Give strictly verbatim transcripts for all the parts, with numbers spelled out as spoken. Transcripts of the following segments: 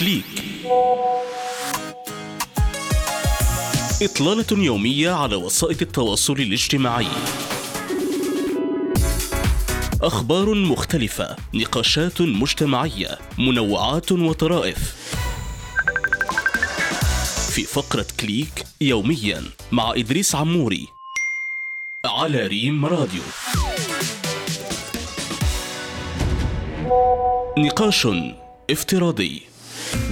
كليك، إطلالة يومية على وسائل التواصل الاجتماعي، أخبار مختلفة، نقاشات مجتمعية، منوعات وطرائف في فقرة كليك يومياً مع إدريس عموري على ريم راديو. نقاش افتراضي.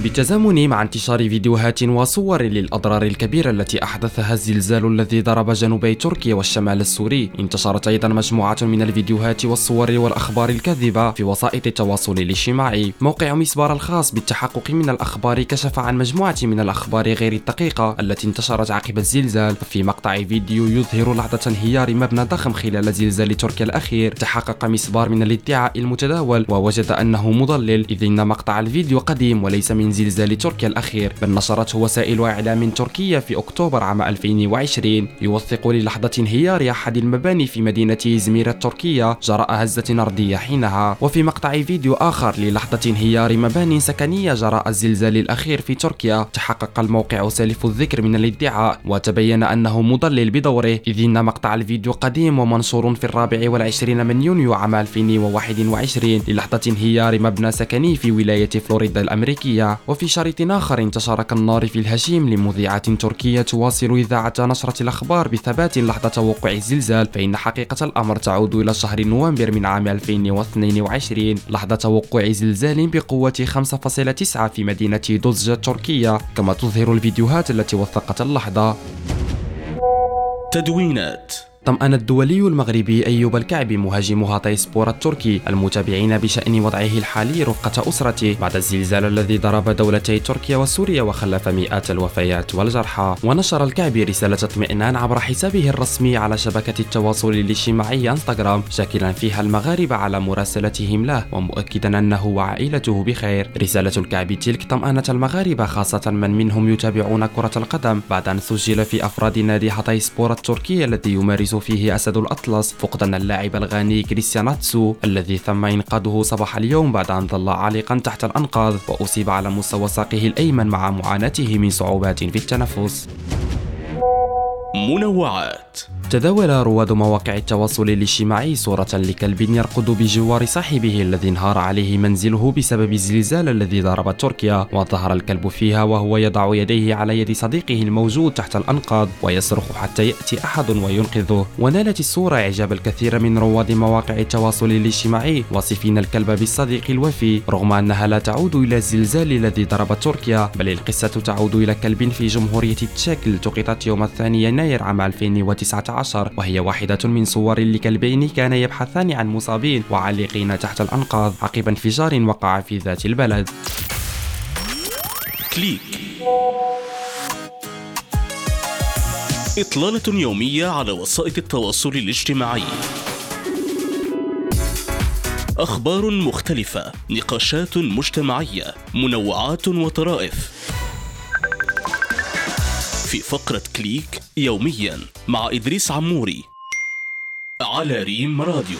بالتزامن مع انتشار فيديوهات وصور للأضرار الكبيرة التي أحدثها الزلزال الذي ضرب جنوبي تركيا والشمال السوري، انتشرت أيضا مجموعة من الفيديوهات والصور والأخبار الكاذبة في وسائط التواصل الاجتماعي. موقع مسبار الخاص بالتحقق من الأخبار كشف عن مجموعة من الأخبار غير الدقيقة التي انتشرت عقب الزلزال. في مقطع فيديو يظهر لحظة انهيار مبنى ضخم خلال زلزال تركيا الأخير، تحقق مسبار من الادعاء المتداول ووجد أنه مضلل، إذ إن مقطع الفيديو قديم وليس من زلزال تركيا الأخير، بل نشرته وسائل إعلام تركية في أكتوبر عام ألفين وعشرين، يوثق للحظة انهيار أحد المباني في مدينة إزمير التركية جراء هزة أرضية حينها. وفي مقطع فيديو آخر للحظة انهيار مباني سكنية جراء الزلزال الأخير في تركيا، تحقق الموقع سالف الذكر من الادعاء وتبين أنه مضلل بدوره، إذ إن مقطع الفيديو قديم ومنشور في الرابع والعشرين من يونيو عام ألفين وواحد وعشرين للحظة انهيار مبنى سكني في ولاية فلوريدا الأمريكية. وفي شريط آخر انتشر كالنار في الهشيم لمذيعة تركية تواصل إذاعة نشرة الأخبار بثبات لحظة وقوع الزلزال، فإن حقيقة الأمر تعود إلى شهر نوفمبر من عام ألفين واثنين وعشرين، لحظة وقوع زلزال بقوة خمسة فاصلة تسعة في مدينة دوزجة التركية، كما تظهر الفيديوهات التي وثقت اللحظة. تدوينات. طمأن الدولي المغربي أيوب الكعبي مهاجم هاتيسبورا التركي المتابعين بشأن وضعه الحالي رفقة أسرته بعد الزلزال الذي ضرب دولتي تركيا وسوريا وخلف مئات الوفيات والجرحى. ونشر الكعبي رسالة اطمئنان عبر حسابه الرسمي على شبكة التواصل الاجتماعي انستغرام، شاكرا فيها المغاربة على مراسلتهم له ومؤكدا أنه وعائلته بخير. رسالة الكعبي تلك طمأنت المغاربة، خاصة من منهم يتابعون كرة القدم، بعد أن سجل في أفراد نادي هاتيسبورا التركي الذي يمارس فيه أسد الأطلس فقدنا اللاعب الغاني كريستيانو ماتسو الذي تم إنقاذه صباح اليوم بعد أن ظل عالقا تحت الأنقاض وأصيب على مستوى ساقه الأيمن مع معاناته من صعوبات في التنفس. منوعات. تداول رواد مواقع التواصل الاجتماعي صورة لكلب يرقد بجوار صاحبه الذي انهار عليه منزله بسبب الزلزال الذي ضرب تركيا، وظهر الكلب فيها وهو يضع يديه على يد صديقه الموجود تحت الأنقاض ويصرخ حتى يأتي أحد وينقذه. ونالت الصورة إعجاب الكثير من رواد مواقع التواصل الاجتماعي، وصفين الكلب بالصديق الوفي، رغم أنها لا تعود إلى الزلزال الذي ضرب تركيا، بل القصة تعود إلى كلب في جمهورية تشاكيل التقطت يوم الثاني يناير عام ألفين وتسعة عشر، وهي واحدة من صور لكلبين كان يبحثان عن مصابين وعالقين تحت الأنقاض عقب انفجار وقع في ذات البلد. كليك. إطلالة يومية على وسائط التواصل الاجتماعي، أخبار مختلفة، نقاشات مجتمعية، منوعات وطرائف في فقرة كليك يومياً مع إدريس عموري على ريم راديو.